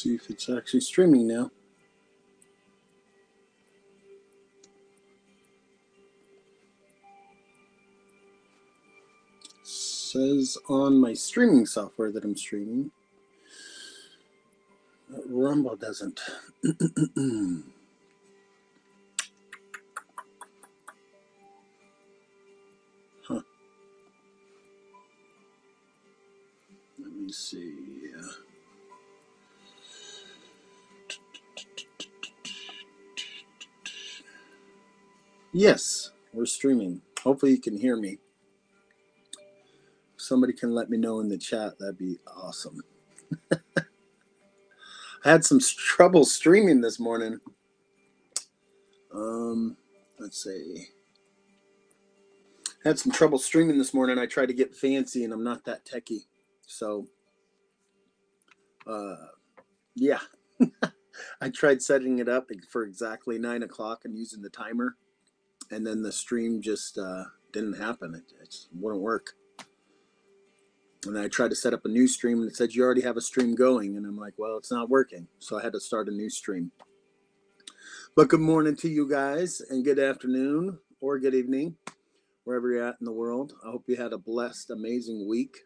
see if it's actually streaming now. It says on my streaming software that I'm streaming. But Rumble doesn't. Let me see. Yes, we're streaming. Hopefully you can hear me. If somebody can let me know in the chat, that'd be awesome. I had some trouble streaming this morning. Let's see. I tried to get fancy, and I'm not that techie, so. Yeah, I tried setting it up for exactly 9 o'clock and using the timer, and then the stream just didn't happen. It just wouldn't work. And I tried to set up a new stream, and it said, you already have a stream going. And I'm like, well, it's not working. So I had to start a new stream. But good morning to you guys, and good afternoon or good evening, wherever you're at in the world. I hope you had a blessed, amazing week.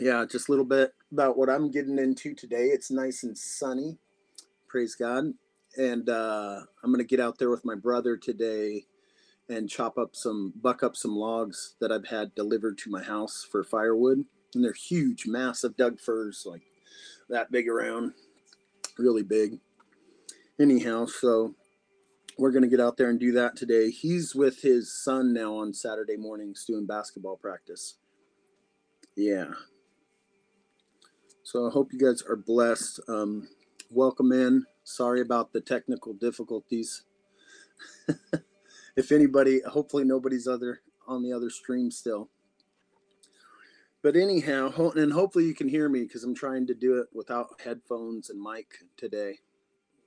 Yeah, just a little bit about what I'm getting into today. It's nice and sunny. Praise God. And I'm going to get out there with my brother today and buck up some logs that I've had delivered to my house for firewood. And they're huge, massive Doug firs, like that big around, really big. Anyhow, so we're going to get out there and do that today. He's with his son now on Saturday mornings doing basketball practice. Yeah. So I hope you guys are blessed. Welcome in. Sorry about the technical difficulties. If anybody, hopefully nobody's on the other stream still. But anyhow, and hopefully you can hear me because I'm trying to do it without headphones and mic today.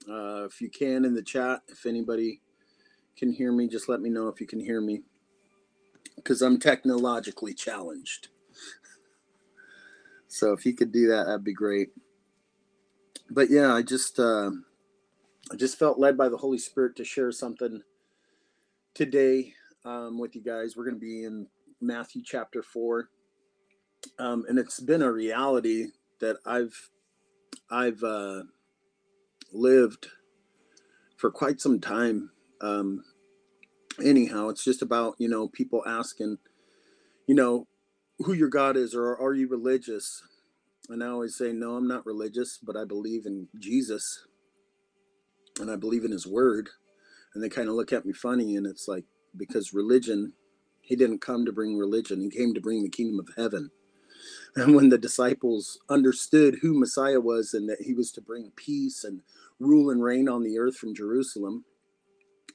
If you can in the chat, if anybody can hear me, just let me know if you can hear me because I'm technologically challenged. So if you could do that, that'd be great. But yeah, I just felt led by the Holy Spirit to share something today with you guys. We're going to be in Matthew chapter 4, and it's been a reality that I've lived for quite some time. Anyhow, it's just about people asking, who your God is, or are you religious? And I always say, no, I'm not religious, but I believe in Jesus and I believe in his word. And they kind of look at me funny, and it's like, because religion, he didn't come to bring religion. He came to bring the kingdom of heaven. And when the disciples understood who Messiah was and that he was to bring peace and rule and reign on the earth from Jerusalem,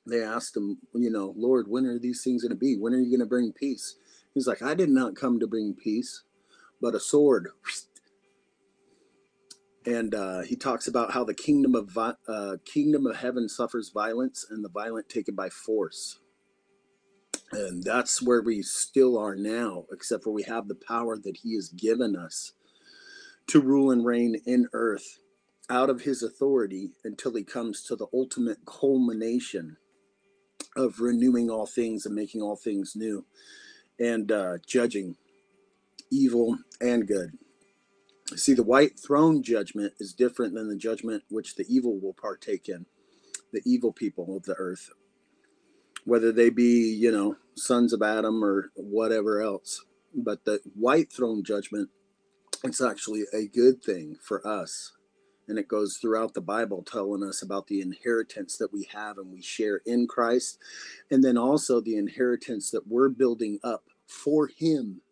they asked him, Lord, when are these things going to be? When are you going to bring peace? He's like, I did not come to bring peace, but a sword. And he talks about how the kingdom of heaven suffers violence, and the violent take it by force. And that's where we still are now, except for we have the power that he has given us to rule and reign in earth out of his authority until he comes to the ultimate culmination of renewing all things and making all things new, and judging evil and good. See, the white throne judgment is different than the judgment which the evil will partake in, the evil people of the earth, whether they be, sons of Adam or whatever else. But the white throne judgment, it's actually a good thing for us. And it goes throughout the Bible telling us about the inheritance that we have and we share in Christ. And then also the inheritance that we're building up for him.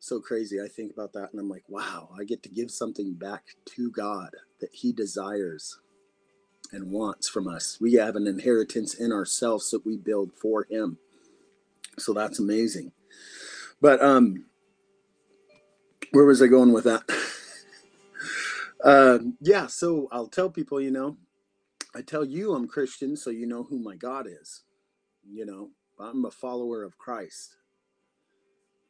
So crazy. I think about that and I'm like, wow, I get to give something back to God that he desires and wants from us. We have an inheritance in ourselves that we build for him. So that's amazing. But where was I going with that? Yeah, so I'll tell people, I tell you I'm Christian, so you know who my God is. I'm a follower of Christ,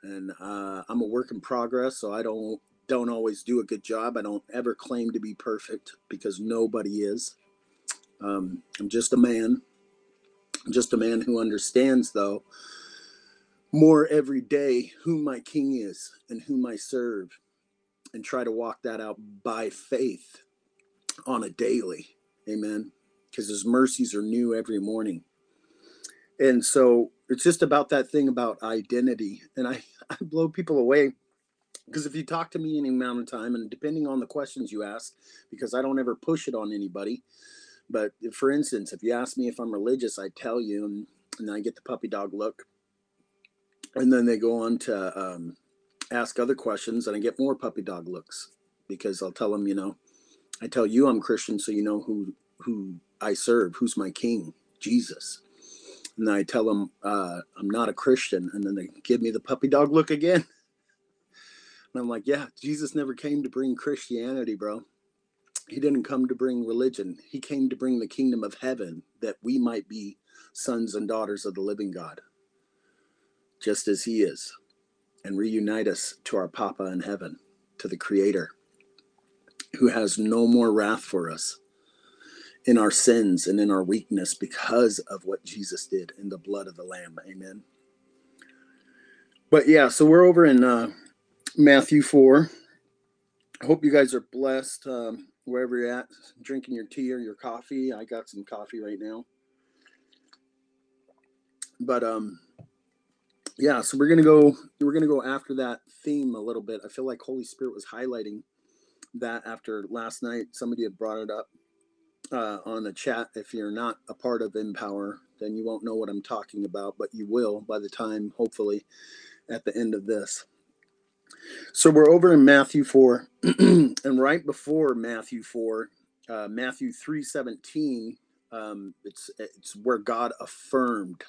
and I'm a work in progress, so I don't don't always do a good job. I don't ever claim to be perfect because nobody is. I'm just a man. I'm just a man who understands, though, more every day who my King is and whom I serve, and try to walk that out by faith on a daily. Amen. Because his mercies are new every morning. And so it's just about that thing about identity. And I blow people away, because if you talk to me any amount of time, and depending on the questions you ask, because I don't ever push it on anybody. But for instance, if you ask me if I'm religious, I tell you, and I get the puppy dog look. And then they go on to ask other questions, and I get more puppy dog looks, because I'll tell them, you know, I tell you I'm Christian, so you know who I serve, who's my King, Jesus. And then I tell them I'm not a Christian, and then they give me the puppy dog look again. And I'm like, yeah, Jesus never came to bring Christianity, bro. He didn't come to bring religion. He came to bring the kingdom of heaven, that we might be sons and daughters of the living God, just as he is, and reunite us to our Papa in heaven, to the Creator, who has no more wrath for us in our sins and in our weakness, because of what Jesus did in the blood of the Lamb. Amen. But yeah, so we're over in Matthew 4. I hope you guys are blessed wherever you're at, drinking your tea or your coffee. I got some coffee right now. But yeah, so we're gonna go after that theme a little bit. I feel like Holy Spirit was highlighting that after last night. Somebody had brought it up on the chat. If you're not a part of Empower, then you won't know what I'm talking about, but you will by the time, hopefully, at the end of this. So we're over in Matthew 4, and right before Matthew 4, Matthew 3:17, it's where God affirmed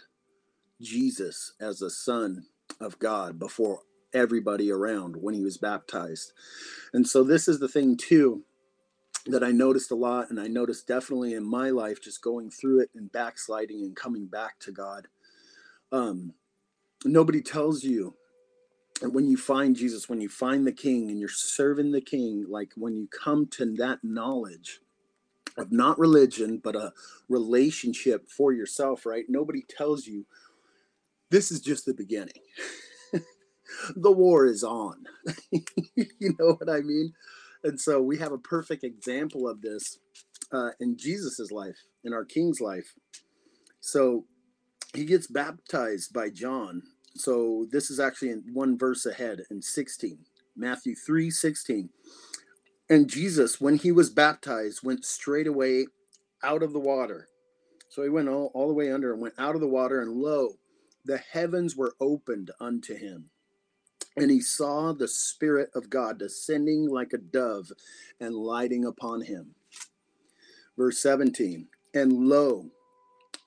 Jesus as a son of God before everybody around when he was baptized. And so this is the thing too that I noticed a lot, and I noticed definitely in my life, just going through it and backsliding and coming back to God. Nobody tells you that when you find Jesus, when you find the King and you're serving the King, like when you come to that knowledge of not religion, but a relationship for yourself, right? Nobody tells you this is just the beginning. The war is on. You know what I mean? And so we have a perfect example of this in Jesus's life, in our King's life. So he gets baptized by John. So this is actually in one verse ahead, in 16, Matthew 3:16. And Jesus, when he was baptized, went straight away out of the water. So he went all the way under and went out of the water, and lo, the heavens were opened unto him, and he saw the Spirit of God descending like a dove and lighting upon him. Verse 17, and lo,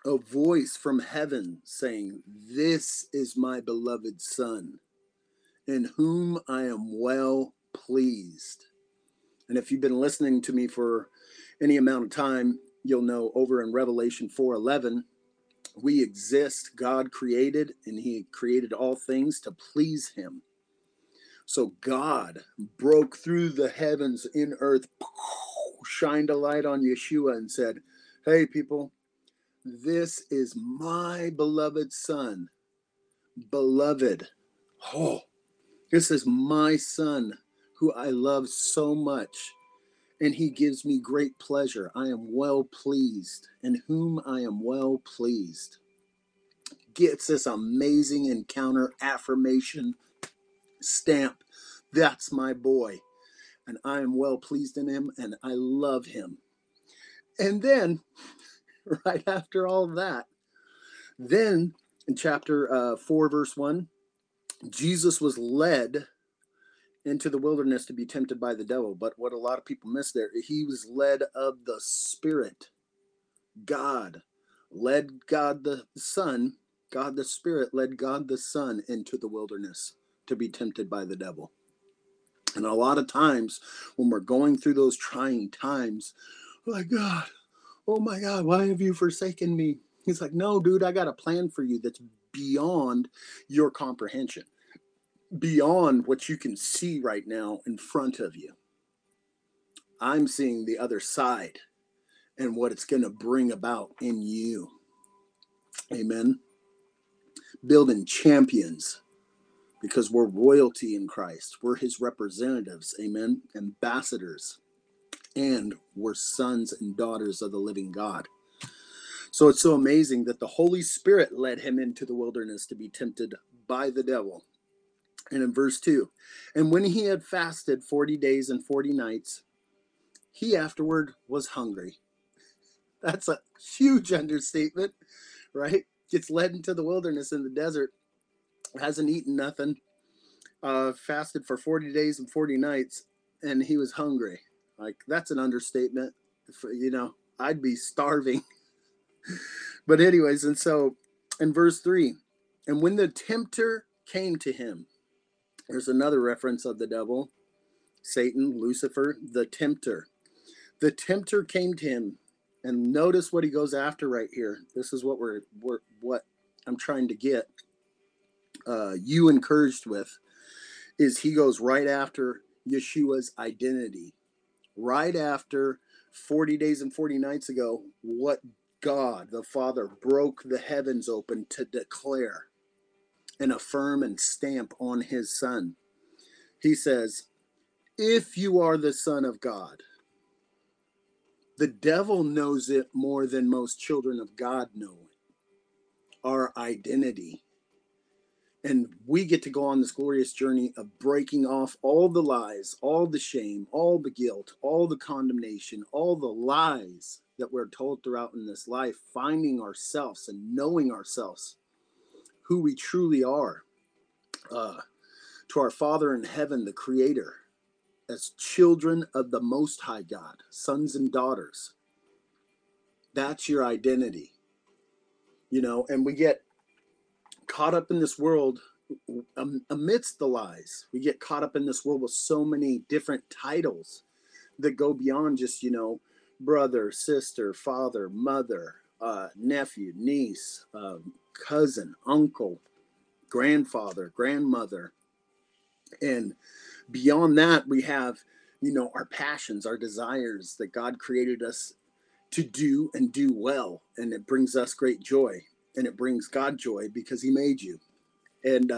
a voice from heaven saying, this is my beloved Son, in whom I am well pleased. And if you've been listening to me for any amount of time, you'll know over in Revelation 4:11, we exist, God created, and he created all things to please him. So God broke through the heavens in earth, shined a light on Yeshua and said, hey people, this is my beloved Son, beloved. Oh, this is my Son who I love so much, and he gives me great pleasure. I am well pleased, in whom I am well pleased. Gets this amazing encounter, affirmation, stamp. That's my boy, and I am well pleased in him, and I love him. And then, right after all that, then in chapter 4, verse 1, Jesus was led into the wilderness to be tempted by the devil. But what a lot of people miss there, he was led of the Spirit. God led God the Son, God the Spirit led God the Son into the wilderness to be tempted by the devil. And a lot of times when we're going through those trying times, like, God, oh my God, why have you forsaken me? He's like, no, dude, I got a plan for you that's beyond your comprehension. beyond what you can see right now in front of you. I'm seeing the other side and what it's going to bring about in you. Amen. Building champions, because we're royalty in Christ. We're his representatives. Amen. Ambassadors. And we're sons and daughters of the living God. So it's so amazing that the Holy Spirit led him into the wilderness to be tempted by the devil. And in verse 2, and when he had fasted 40 days and 40 nights, he afterward was hungry. That's a huge understatement, right? Gets led into the wilderness in the desert, hasn't eaten nothing, fasted for 40 days and 40 nights, and he was hungry. Like, that's an understatement. You know, I'd be starving. But anyways, and so in verse 3, and when the tempter came to him, there's another reference of the devil, Satan, Lucifer, the tempter. The tempter came to him, and notice what he goes after right here. This is what what I'm trying to get you encouraged with, is he goes right after Yeshua's identity, right after 40 days and 40 nights ago, what God the Father broke the heavens open to declare and affirm and stamp on his son. He says, if you are the Son of God. The devil knows it more than most children of God know it, our identity. And we get to go on this glorious journey of breaking off all the lies, all the shame, all the guilt, all the condemnation, all the lies that we're told throughout in this life, finding ourselves and knowing ourselves, who we truly are, to our Father in heaven, the Creator, as children of the Most High God, sons and daughters. That's your identity, you know. And we get caught up in this world amidst the lies. We get caught up in this world with so many different titles that go beyond just, you know, brother, sister, father, mother, nephew, niece, cousin, uncle, grandfather, grandmother. And beyond that, we have, you know, our passions, our desires that God created us to do and do well. And it brings us great joy, and it brings God joy because he made you. And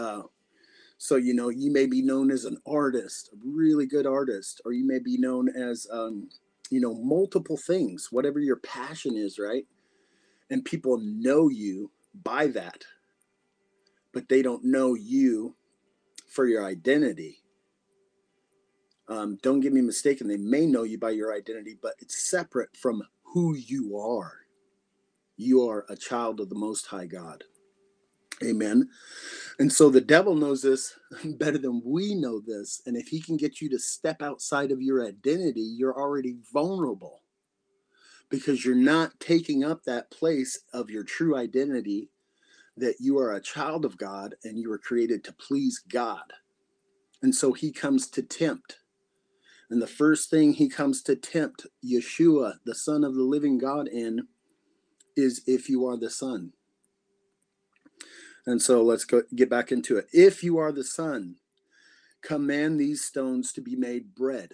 so, you know, you may be known as an artist, a really good artist, or you may be known as, you know, multiple things, whatever your passion is, right? And people know you by that, but they don't know you for your identity. Don't get me mistaken, they may know you by your identity, but it's separate from who you are. You are a child of the Most High God. Amen. And so the devil knows this better than we know this. And if he can get you to step outside of your identity, you're already vulnerable, because you're not taking up that place of your true identity, that you are a child of God and you were created to please God. And so he comes to tempt. And the first thing he comes to tempt Yeshua, the Son of the living God, in is if you are the Son. And so let's get back into it. If you are the Son, command these stones to be made bread.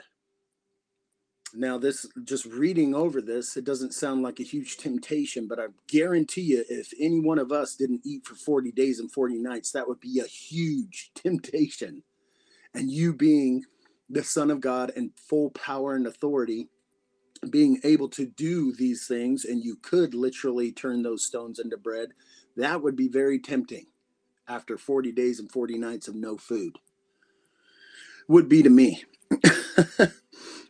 Now, this, just reading over this, it doesn't sound like a huge temptation, but I guarantee you, if any one of us didn't eat for 40 days and 40 nights, that would be a huge temptation. And you being the Son of God and full power and authority, being able to do these things, and you could literally turn those stones into bread, that would be very tempting after 40 days and 40 nights of no food. Would be to me.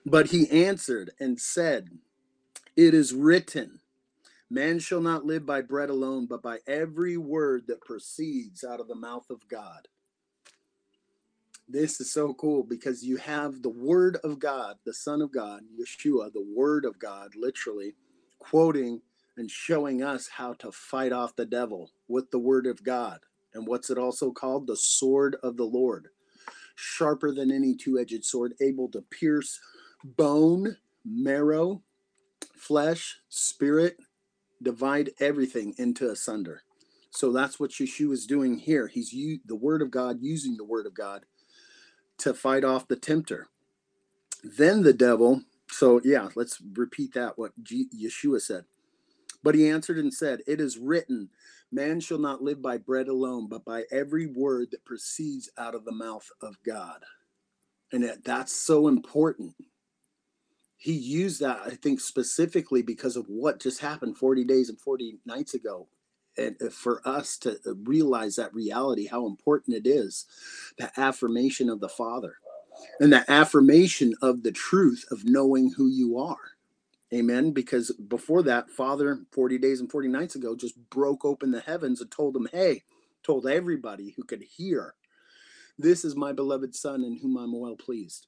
But he answered and said, it is written, man shall not live by bread alone, but by every word that proceeds out of the mouth of God. This is so cool, because you have the word of God, the Son of God, Yeshua, the word of God, literally quoting and showing us how to fight off the devil with the word of God. And what's it also called? The sword of the Lord, sharper than any two-edged sword, able to pierce bone, marrow, flesh, spirit, divide everything into asunder. So that's what Yeshua is doing here. He's the word of God, using the word of God to fight off the tempter. Then the devil, so yeah, let's repeat that, what Yeshua said. But he answered and said, it is written, man shall not live by bread alone, but by every word that proceeds out of the mouth of God. And that's so important. He used that, I think, specifically because of what just happened 40 days and 40 nights ago. And for us to realize that reality, how important it is, the affirmation of the Father and the affirmation of the truth of knowing who you are. Amen. Because before that, Father, 40 days and 40 nights ago, just broke open the heavens and told them, hey, told everybody who could hear, this is my beloved Son in whom I'm well pleased.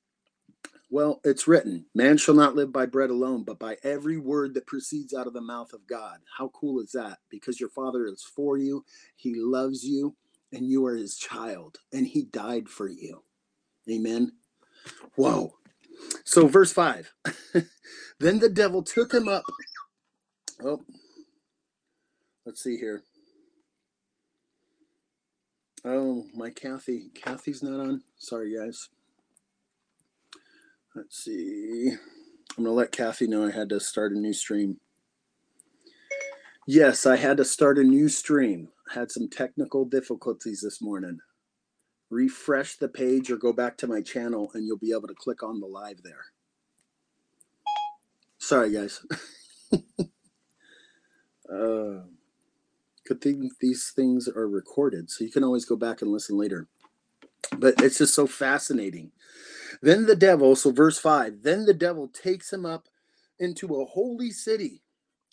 Well, it's written, man shall not live by bread alone, but by every word that proceeds out of the mouth of God. How cool is that? Because your Father is for you. He loves you and you are his child and he died for you. Amen. Whoa. So verse 5, then the devil took him up. Oh, let's see here. Oh, my Kathy. Kathy's not on. Sorry, guys. Let's see. I'm going to let Kathy know I had to start a new stream. Yes, I had to start a new stream. I had some technical difficulties this morning. Refresh the page or go back to my channel and you'll be able to click on the live there. Sorry, guys. Good thing these things are recorded, so you can always go back and listen later. But it's just so fascinating. Then the devil, so verse 5, then the devil takes him up into a holy city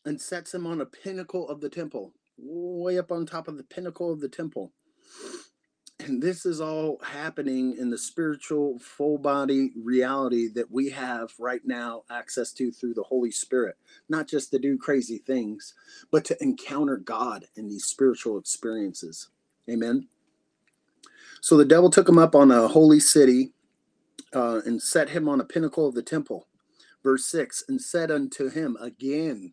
and sets him on a pinnacle of the temple, way up on top of the pinnacle of the temple. And this is all happening in the spiritual full body reality that we have right now access to through the Holy Spirit, not just to do crazy things, but to encounter God in these spiritual experiences. Amen. So the devil took him up on a holy city and set him on a pinnacle of the temple. Verse 6, and said unto him again,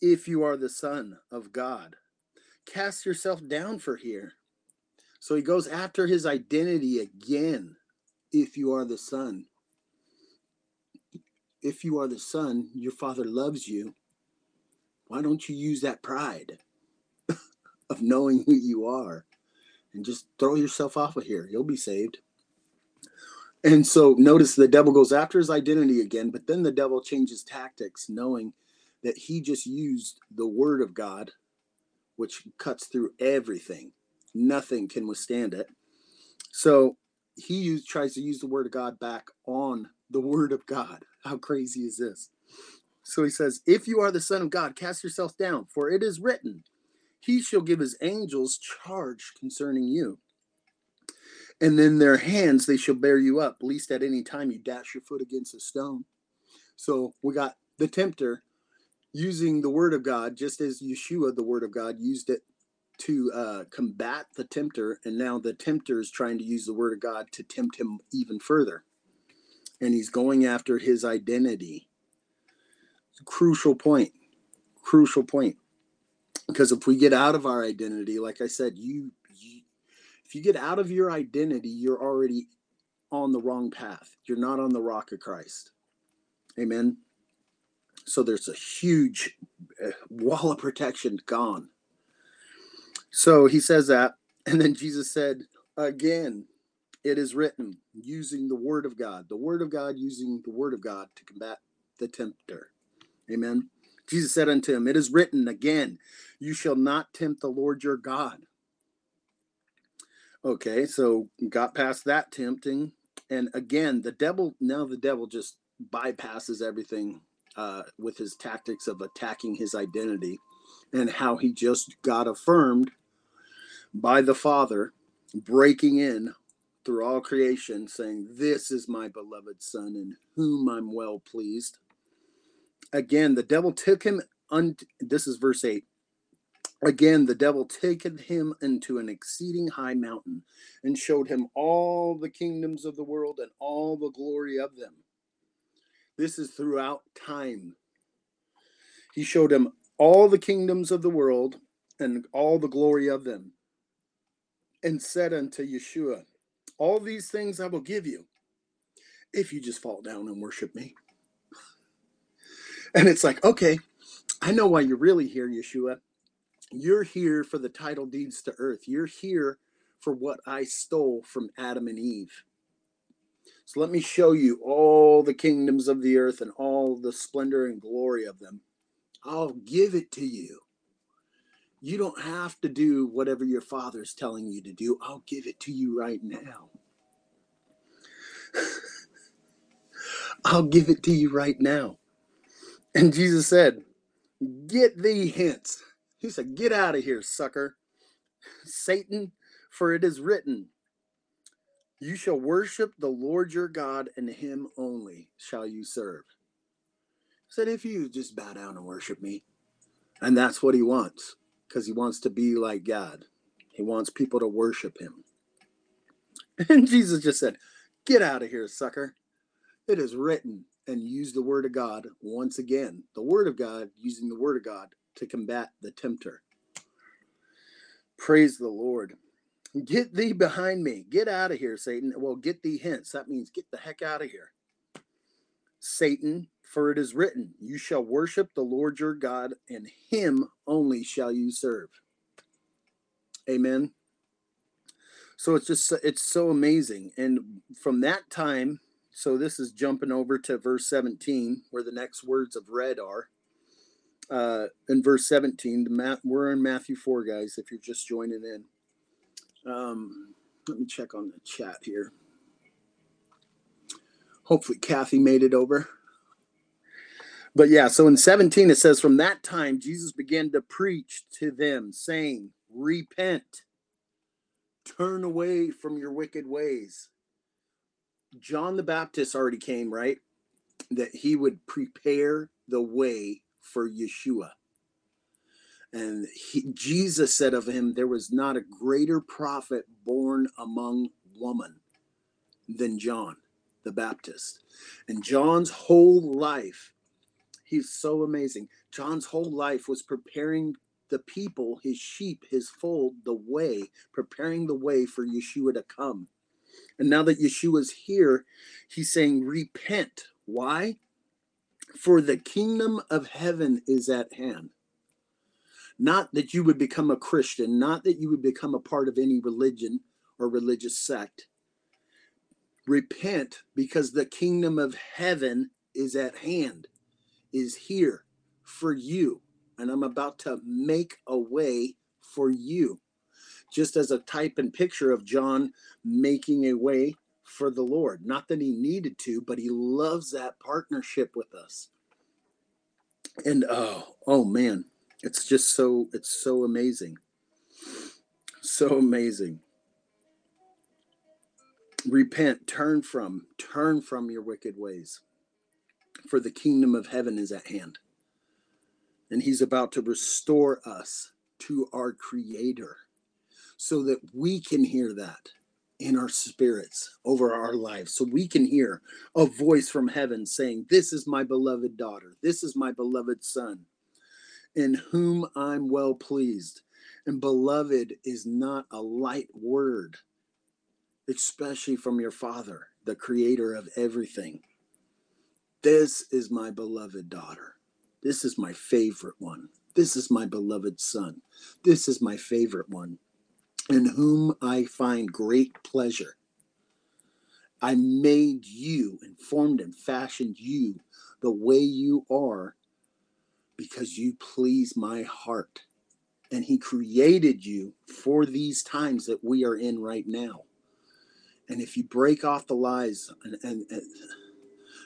if you are the Son of God, cast yourself down for here. So he goes after his identity again. If you are the Son. If you are the Son, your Father loves you. Why don't you use that pride of knowing who you are and just throw yourself off of here? You'll be saved. And so notice the devil goes after his identity again, but then the devil changes tactics, knowing that he just used the word of God, which cuts through everything. Nothing can withstand it. So he tries to use the word of God back on the word of God. How crazy is this? So he says, if you are the Son of God, cast yourself down, for it is written, he shall give his angels charge concerning you. And in their hands, they shall bear you up, lest at any time you dash your foot against a stone. So we got the tempter using the word of God, just as Yeshua, the word of God, used it to combat the tempter, and now the tempter is trying to use the word of God to tempt him even further, and he's going after his identity. Crucial point, because if we get out of our identity, like I said, you if you get out of your identity, you're already on the wrong path. You're not on the rock of Christ. Amen. So there's a huge wall of protection gone. So he says that, and then Jesus said, again, it is written, using the word of God, using the word of God to combat the tempter. Amen. Jesus said unto him, it is written again, you shall not tempt the Lord your God. Okay, so got past that tempting. And again, the devil just bypasses everything with his tactics of attacking his identity and how he just got affirmed by the Father, breaking in through all creation, saying, this is my beloved Son in whom I'm well pleased. Again, the devil took him, this is verse 8. Again, the devil taketh him into an exceeding high mountain and showed him all the kingdoms of the world and all the glory of them. This is throughout time. He showed him all the kingdoms of the world and all the glory of them, and said unto Yeshua, all these things I will give you if you just fall down and worship me. And it's like, okay, I know why you're really here, Yeshua. You're here for the title deeds to earth. You're here for what I stole from Adam and Eve. So let me show you all the kingdoms of the earth and all the splendor and glory of them. I'll give it to you. You don't have to do whatever your father's telling you to do. I'll give it to you right now. I'll give it to you right now. And Jesus said, get thee hence. He said, get out of here, sucker, Satan, for it is written, you shall worship the Lord your God, and him only shall you serve. He said, if you just bow down and worship me. And that's what he wants, because he wants to be like God. He wants people to worship him. And Jesus just said, get out of here, sucker. It is written, and use the word of God once again. The word of God, using the word of God to combat the tempter. Praise the Lord. Get thee behind me. Get out of here, Satan. Well, get thee hence. That means get the heck out of here, Satan, for it is written, you shall worship the Lord your God, and him only shall you serve. Amen. So it's so amazing. And from that time, so this is jumping over to verse 17, where the next words of red are. In verse 17, we're in Matthew 4, guys, if you're just joining in. Let me check on the chat here. Hopefully Kathy made it over. But yeah, so in 17 it says, from that time Jesus began to preach to them, saying, repent, turn away from your wicked ways. John the Baptist already came, right? That he would prepare the way for Yeshua. And Jesus said of him, there was not a greater prophet born among woman than John the Baptist. And John's whole life, he's so amazing. John's whole life was preparing the people, his sheep, his fold, the way, preparing the way for Yeshua to come. And now that Yeshua's here, he's saying, repent. Why? For the kingdom of heaven is at hand. Not that you would become a Christian, not that you would become a part of any religion or religious sect. Repent, because the kingdom of heaven is at hand, is here for you. And I'm about to make a way for you. Just as a type and picture of John making a way for the Lord. Not that he needed to, but he loves that partnership with us. And oh man. It's just so, it's so amazing. So amazing. Repent, turn from your wicked ways, for the kingdom of heaven is at hand. And he's about to restore us to our Creator so that we can hear that in our spirits over our lives. So we can hear a voice from heaven saying, this is my beloved daughter. This is my beloved son, in whom I'm well pleased. And beloved is not a light word, especially from your Father, the Creator of everything. This is my beloved daughter. This is my favorite one. This is my beloved son. This is my favorite one, in whom I find great pleasure. I made you and formed and fashioned you the way you are, because you please my heart. And he created you for these times that we are in right now. And if you break off the lies and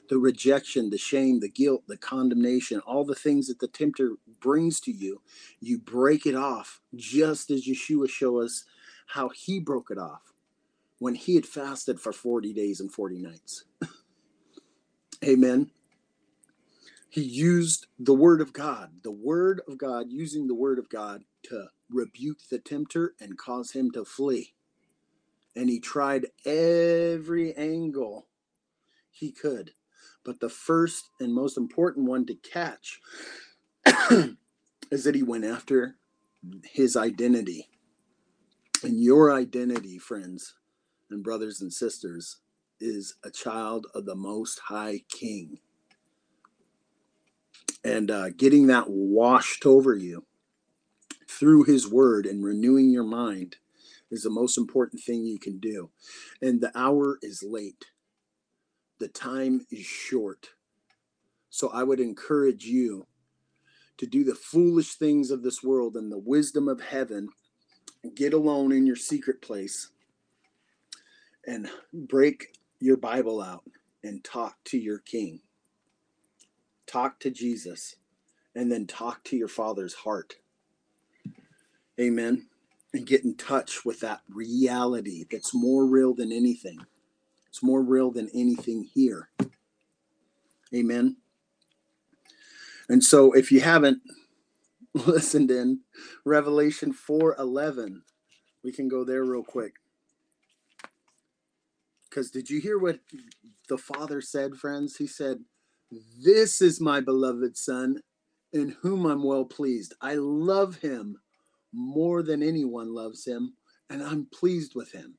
the rejection, the shame, the guilt, the condemnation, all the things that the tempter brings to you, you break it off, just as Yeshua showed us how he broke it off when he had fasted for 40 days and 40 nights. Amen. He used the word of God, using the word of God to rebuke the tempter and cause him to flee. And he tried every angle he could. But the first and most important one to catch is that he went after his identity. And your identity, friends and brothers and sisters, is a child of the Most High King. And getting that washed over you through his word and renewing your mind is the most important thing you can do. And the hour is late. The time is short. So I would encourage you to do the foolish things of this world and the wisdom of heaven. Get alone in your secret place and break your Bible out and talk to your King. Talk to Jesus, and then talk to your Father's heart. Amen. And get in touch with that reality that's more real than anything. It's more real than anything here. Amen. And so if you haven't listened in, Revelation 4:11, we can go there real quick. Because did you hear what the Father said, friends? He said, "This is my beloved Son, in whom I'm well pleased. I love him more than anyone loves him, and I'm pleased with him."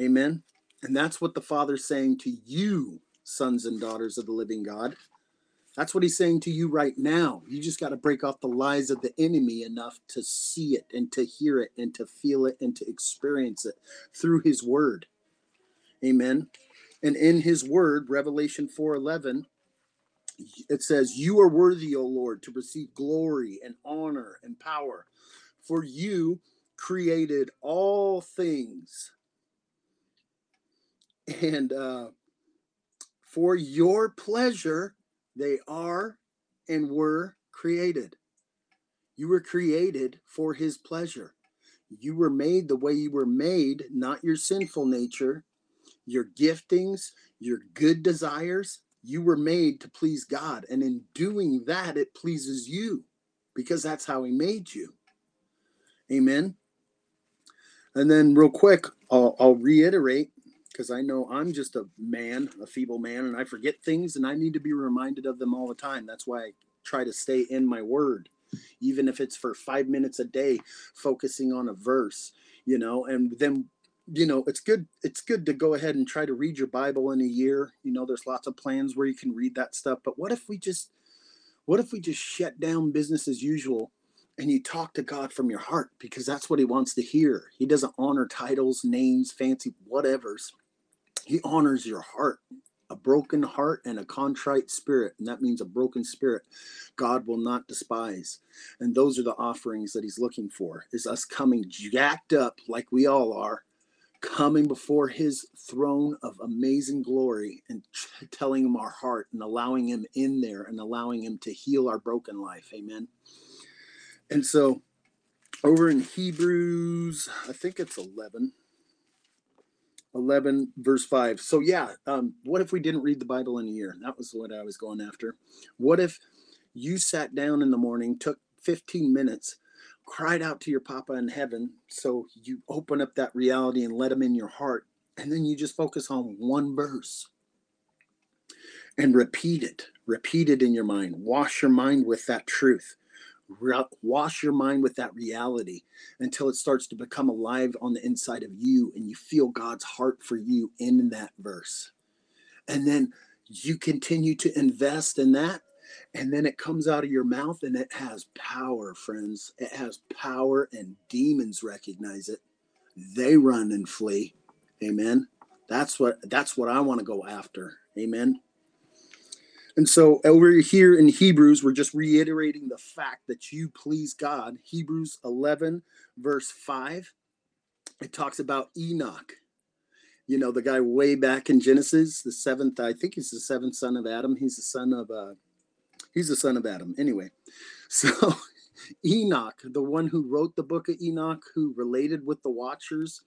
Amen. And that's what the Father's saying to you, sons and daughters of the living God. That's what he's saying to you right now. You just got to break off the lies of the enemy enough to see it and to hear it and to feel it and to experience it through his word. Amen. And in his word, Revelation 4:11, it says, "You are worthy, O Lord, to receive glory and honor and power, for you created all things. And for your pleasure, they are and were created." You were created for his pleasure. You were made the way you were made, not your sinful nature, your giftings, your good desires. You were made to please God. And in doing that, it pleases you because that's how he made you. Amen. And then real quick, I'll reiterate, because I know I'm just a man, a feeble man, and I forget things, and I need to be reminded of them all the time. That's why I try to stay in my word, even if it's for 5 minutes a day, focusing on a verse, you know. And then, you know, it's good to go ahead and try to read your Bible in a year. You know, there's lots of plans where you can read that stuff. But what if we just shut down business as usual and you talk to God from your heart? Because that's what he wants to hear. He doesn't honor titles, names, fancy whatevers. He honors your heart, a broken heart and a contrite spirit. And that means a broken spirit God will not despise. And those are the offerings that he's looking for, is us coming jacked up like we all are, coming before his throne of amazing glory and telling him our heart and allowing him in there and allowing him to heal our broken life. Amen. And so over in Hebrews, I think it's 11 verse 5. So yeah, what if we didn't read the Bible in a year? That was what I was going after. What if you sat down in the morning, took 15 minutes, cried out to your Papa in heaven, so you open up that reality and let him in your heart, and then you just focus on one verse and repeat it in your mind. Wash your mind with that truth. Wash your mind with that reality until it starts to become alive on the inside of you and you feel God's heart for you in that verse. And then you continue to invest in that, and then it comes out of your mouth and it has power, friends. It has power, and demons recognize it. They run and flee. Amen. That's what I want to go after. Amen. And so over here in Hebrews, we're just reiterating the fact that you please God. Hebrews 11, verse 5, it talks about Enoch. You know, the guy way back in Genesis, the seventh, I think he's the seventh son of Adam. He's the son of Adam. Anyway, so Enoch, the one who wrote the book of Enoch, who related with the Watchers,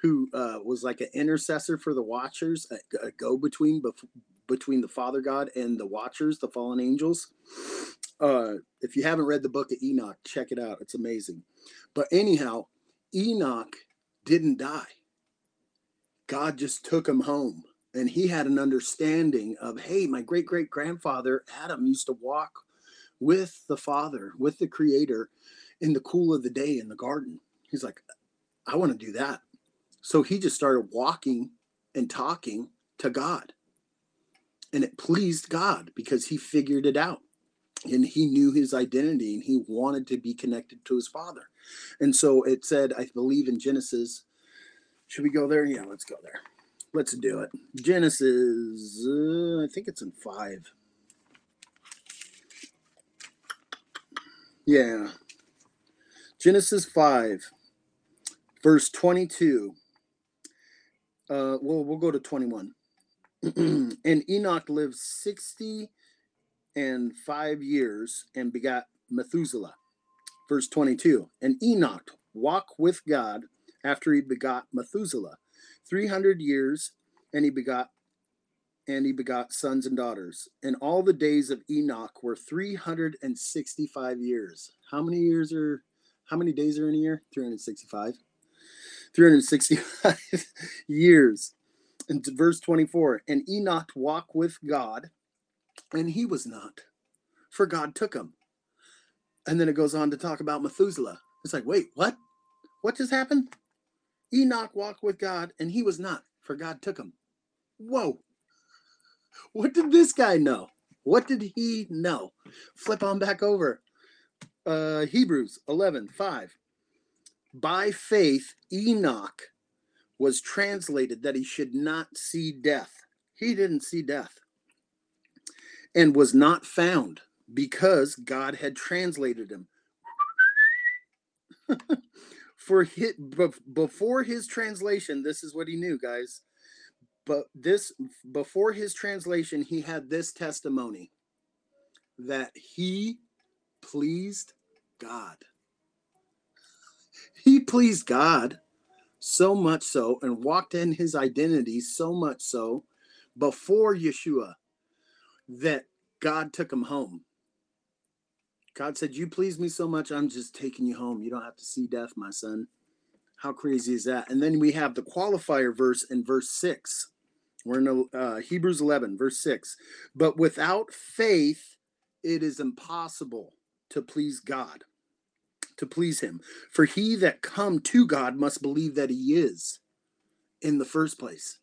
who was like an intercessor for the Watchers, a go-between between the Father God and the Watchers, the fallen angels. If you haven't read the book of Enoch, check it out. It's amazing. But anyhow, Enoch didn't die. God just took him home. And he had an understanding of, hey, my great-great-grandfather Adam used to walk with the Father, with the Creator, in the cool of the day in the garden. He's like, I want to do that. So he just started walking and talking to God. And it pleased God because he figured it out. And he knew his identity and he wanted to be connected to his Father. And so it said, I believe in Genesis. Should we go there? Yeah, let's go there. Let's do it. Genesis, I think it's in 5. Yeah. Genesis 5, verse 22. Well, we'll go to 21. And Enoch lived 65 years and begot Methuselah. Verse 22. And Enoch walked with God after he begot Methuselah 300 years, and he begot sons and daughters. And all the days of Enoch were 365 years. How many days are in a year? 365. 365 years. And verse 24, and Enoch walked with God, and he was not, for God took him. And then it goes on to talk about Methuselah. It's like, wait, what? What just happened? Enoch walked with God, and he was not, for God took him. Whoa. What did this guy know? What did he know? Flip on back over. Hebrews 11:5. By faith, Enoch was translated that he should not see death. He didn't see death. And was not found because God had translated him. Before his translation, this is what he knew, guys. But this, before his translation, he had this testimony that he pleased God. He pleased God so much so, and walked in his identity so much so before Yeshua, that God took him home. God said, you please me so much, I'm just taking you home. You don't have to see death, my son. How crazy is that? And then we have the qualifier verse in verse 6. We're in Hebrews 11, verse 6. But without faith, it is impossible to please God, to please him. For he that come to God must believe that he is in the first place.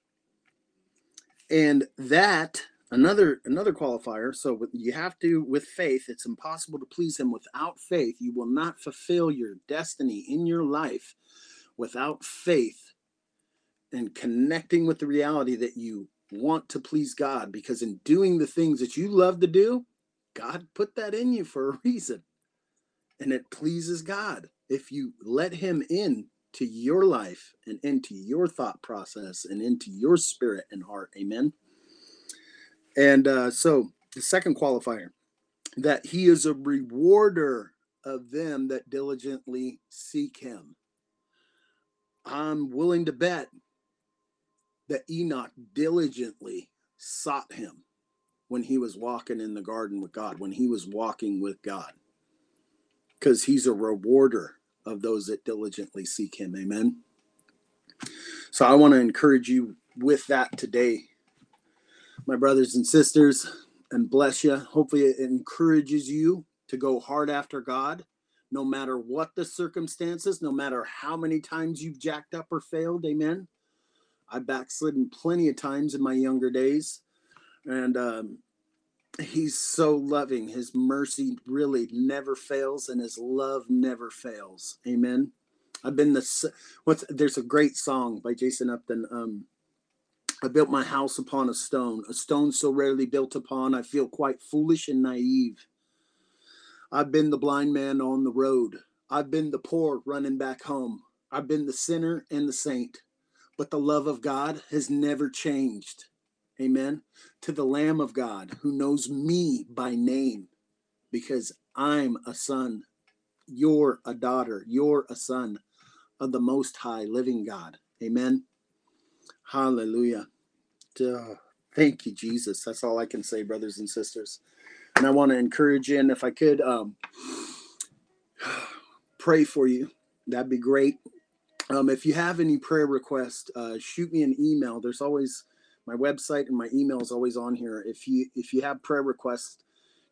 And that... Another qualifier, so you have to, with faith, it's impossible to please him. Without faith, you will not fulfill your destiny in your life without faith and connecting with the reality that you want to please God, because in doing the things that you love to do, God put that in you for a reason, and it pleases God if you let him in to your life and into your thought process and into your spirit and heart. Amen. And so the second qualifier, that he is a rewarder of them that diligently seek him. I'm willing to bet that Enoch diligently sought him when he was walking in the garden with God, when he was walking with God, because he's a rewarder of those that diligently seek him. Amen. So I want to encourage you with that today, my brothers and sisters, and bless you. Hopefully it encourages you to go hard after God, no matter what the circumstances, no matter how many times you've jacked up or failed. Amen. I backslidden plenty of times in my younger days, and he's so loving. His mercy really never fails, and his love never fails. Amen. I've been there's a great song by Jason Upton, I built my house upon a stone so rarely built upon, I feel quite foolish and naive. I've been the blind man on the road. I've been the poor running back home. I've been the sinner and the saint. But the love of God has never changed. Amen. To the Lamb of God who knows me by name, because I'm a son, you're a daughter, you're a son of the Most High Living God. Amen. Hallelujah. Duh. Thank you, Jesus. That's all I can say, brothers and sisters. And I want to encourage you, and if I could pray for you, that'd be great. If you have any prayer requests, shoot me an email. There's always my website and my email is always on here. If you have prayer requests,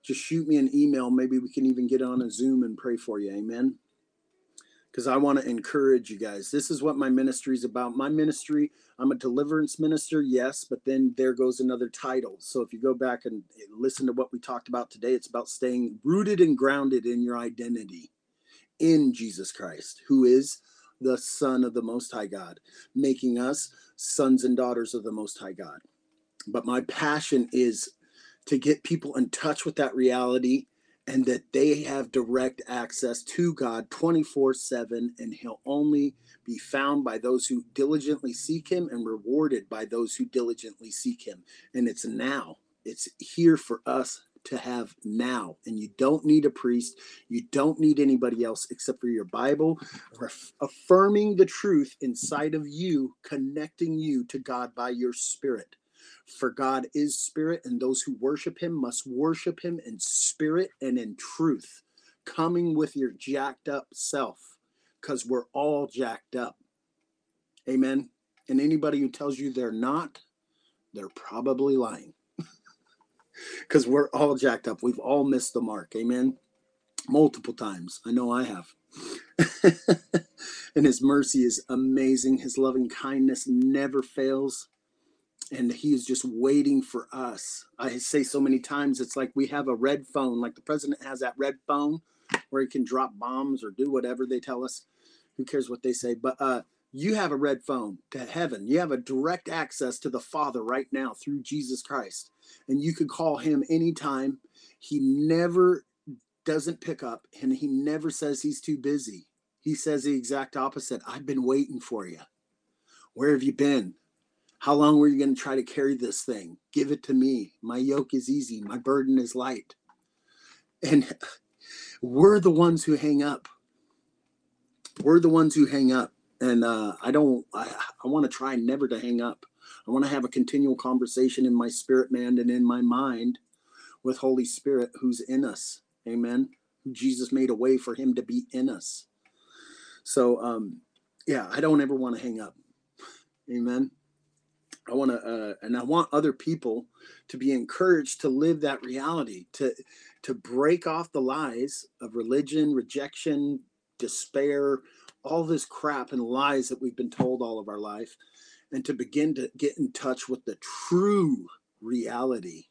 just shoot me an email. Maybe we can even get on a Zoom and pray for you. Amen. because I want to encourage you guys. This is what my ministry is about. My ministry, I'm a deliverance minister, yes, but then there goes another title. So if you go back and listen to what we talked about today, it's about staying rooted and grounded in your identity in Jesus Christ, who is the Son of the Most High God, making us sons and daughters of the Most High God. But my passion is to get people in touch with that reality and that they have direct access to God 24/7, and he'll only be found by those who diligently seek him and rewarded by those who diligently seek him. And it's now. It's here for us to have now. And you don't need a priest. You don't need anybody else except for your Bible, affirming the truth inside of you, connecting you to God by your spirit. For God is spirit, and those who worship him must worship him in spirit and in truth, coming with your jacked up self, because we're all jacked up. Amen. And anybody who tells you they're not, they're probably lying, because we're all jacked up. We've all missed the mark. Amen. Multiple times. I know I have. And his mercy is amazing. His loving kindness never fails. And he is just waiting for us. I say so many times, it's like we have a red phone, like the president has that red phone where he can drop bombs or do whatever they tell us. Who cares what they say? But you have a red phone to heaven. You have a direct access to the Father right now through Jesus Christ. And you could call him anytime. He never doesn't pick up, and he never says he's too busy. He says the exact opposite. I've been waiting for you. Where have you been? How long were you going to try to carry this thing? Give it to me. My yoke is easy. My burden is light. And we're the ones who hang up. We're the ones who hang up. And I want to try never to hang up. I want to have a continual conversation in my spirit, man, and in my mind with Holy Spirit who's in us. Amen. Jesus made a way for him to be in us. So, I don't ever want to hang up. Amen. I want to, and I want other people to be encouraged to live that reality, to break off the lies of religion, rejection, despair, all this crap and lies that we've been told all of our life, and to begin to get in touch with the true reality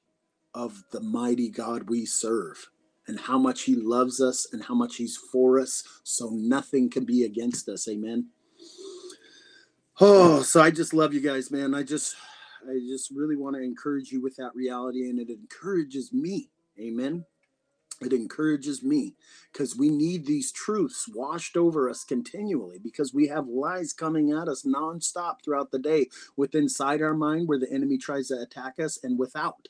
of the mighty God we serve and how much he loves us and how much he's for us, so nothing can be against us. Amen. Oh, so I just love you guys, man. I just really want to encourage you with that reality, and it encourages me. Amen. It encourages me because we need these truths washed over us continually, because we have lies coming at us nonstop throughout the day, with inside our mind where the enemy tries to attack us, and without.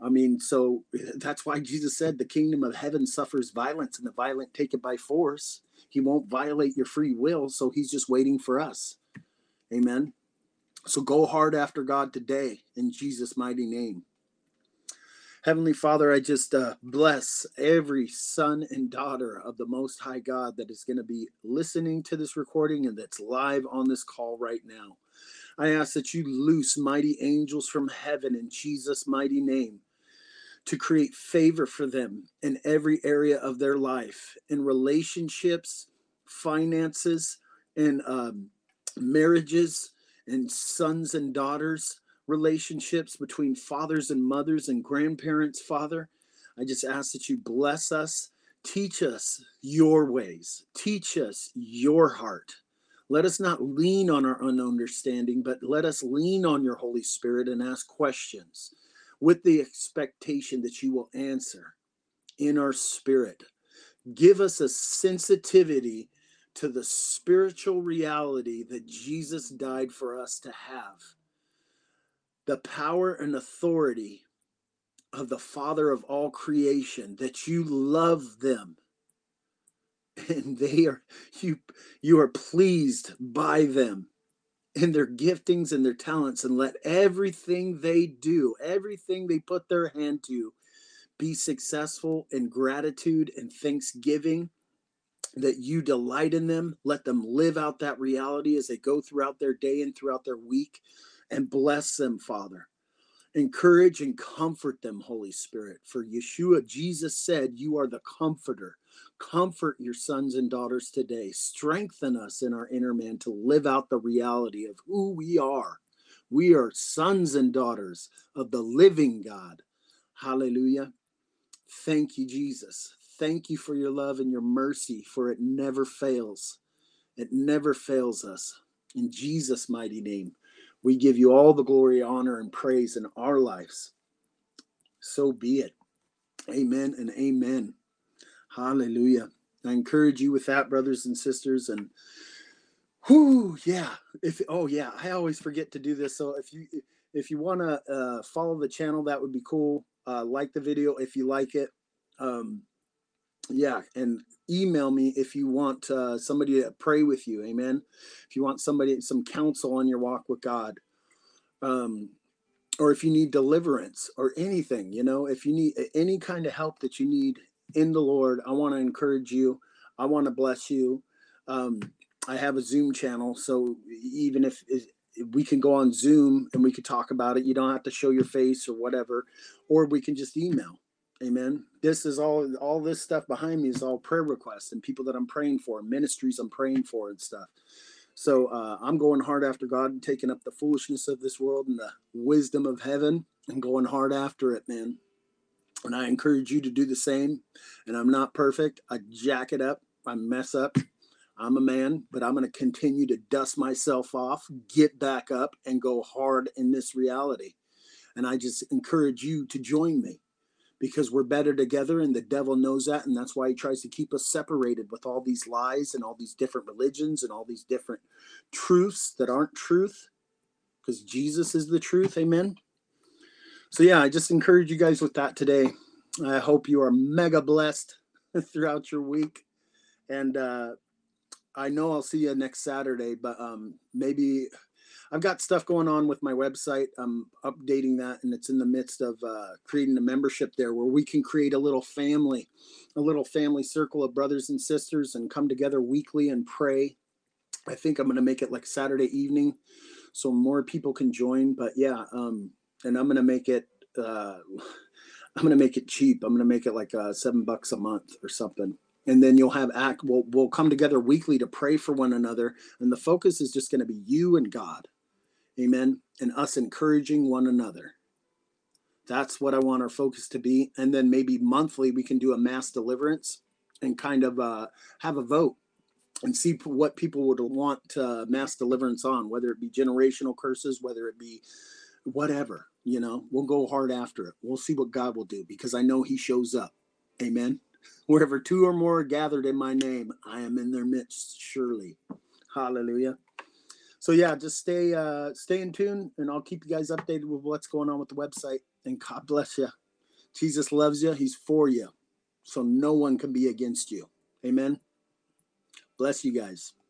I mean, so that's why Jesus said the kingdom of heaven suffers violence and the violent take it by force. He won't violate your free will, so he's just waiting for us. Amen. So go hard after God today in Jesus' mighty name. Heavenly Father, I just bless every son and daughter of the Most High God that is going to be listening to this recording and that's live on this call right now. I ask that you loose mighty angels from heaven in Jesus' mighty name to create favor for them in every area of their life, in relationships, finances, and marriages, and sons and daughters, relationships between fathers and mothers and grandparents. Father, I just ask that you bless us. Teach us your ways. Teach us your heart. Let us not lean on our own understanding, but let us lean on your Holy Spirit and ask questions with the expectation that you will answer in our spirit. Give us a sensitivity to the spiritual reality that Jesus died for us to have. The power and authority of the Father of all creation, that you love them and they are you are pleased by them and their giftings and their talents, and let everything they do, everything they put their hand to, be successful in gratitude and thanksgiving, that you delight in them. Let them live out that reality as they go throughout their day and throughout their week, and bless them, Father. Encourage and comfort them, Holy Spirit. For Yeshua, Jesus said, you are the comforter. Comfort your sons and daughters today. Strengthen us in our inner man to live out the reality of who we are. We are sons and daughters of the living God. Hallelujah. Thank you, Jesus. Thank you for your love and your mercy, for it never fails. It never fails us. In Jesus' mighty name, we give you all the glory, honor, and praise in our lives. So be it. Amen and amen. Hallelujah. I encourage you with that, brothers and sisters. And whoo, yeah. I always forget to do this. So if you want to follow the channel, that would be cool. Like the video if you like it. And email me if you want somebody to pray with you. Amen. If you want some counsel on your walk with God, or if you need deliverance or anything, if you need any kind of help that you need in the Lord, I want to encourage you. I want to bless you. I have a Zoom channel, so even if we can go on Zoom and we could talk about it, you don't have to show your face or whatever, or we can just email. Amen. This is all this stuff behind me is all prayer requests and people that I'm praying for, ministries I'm praying for and stuff. So I'm going hard after God and taking up the foolishness of this world and the wisdom of heaven and going hard after it, man. And I encourage you to do the same. And I'm not perfect. I jack it up. I mess up. I'm a man, but I'm going to continue to dust myself off, get back up, and go hard in this reality. And I just encourage you to join me, because we're better together, and the devil knows that, and that's why he tries to keep us separated with all these lies and all these different religions and all these different truths that aren't truth, because Jesus is the truth. Amen. So I just encourage you guys with that today. I hope you are mega blessed throughout your week, and I know I'll see you next Saturday, but maybe I've got stuff going on with my website. I'm updating that, and it's in the midst of creating a membership there where we can create a little family circle of brothers and sisters and come together weekly and pray. I think I'm going to make it like Saturday evening so more people can join. But and I'm going to make it cheap. I'm going to make it like $7 a month or something. And then you'll have we'll come together weekly to pray for one another. And the focus is just going to be you and God. Amen. And us encouraging one another. That's what I want our focus to be. And then maybe monthly we can do a mass deliverance and kind of have a vote and see what people would want mass deliverance on, whether it be generational curses, whether it be whatever. We'll go hard after it. We'll see what God will do, because I know he shows up. Amen. Wherever two or more are gathered in my name, I am in their midst, surely. Hallelujah. So just stay in tune, and I'll keep you guys updated with what's going on with the website. And God bless you. Jesus loves you. He's for you. So no one can be against you. Amen. Bless you guys.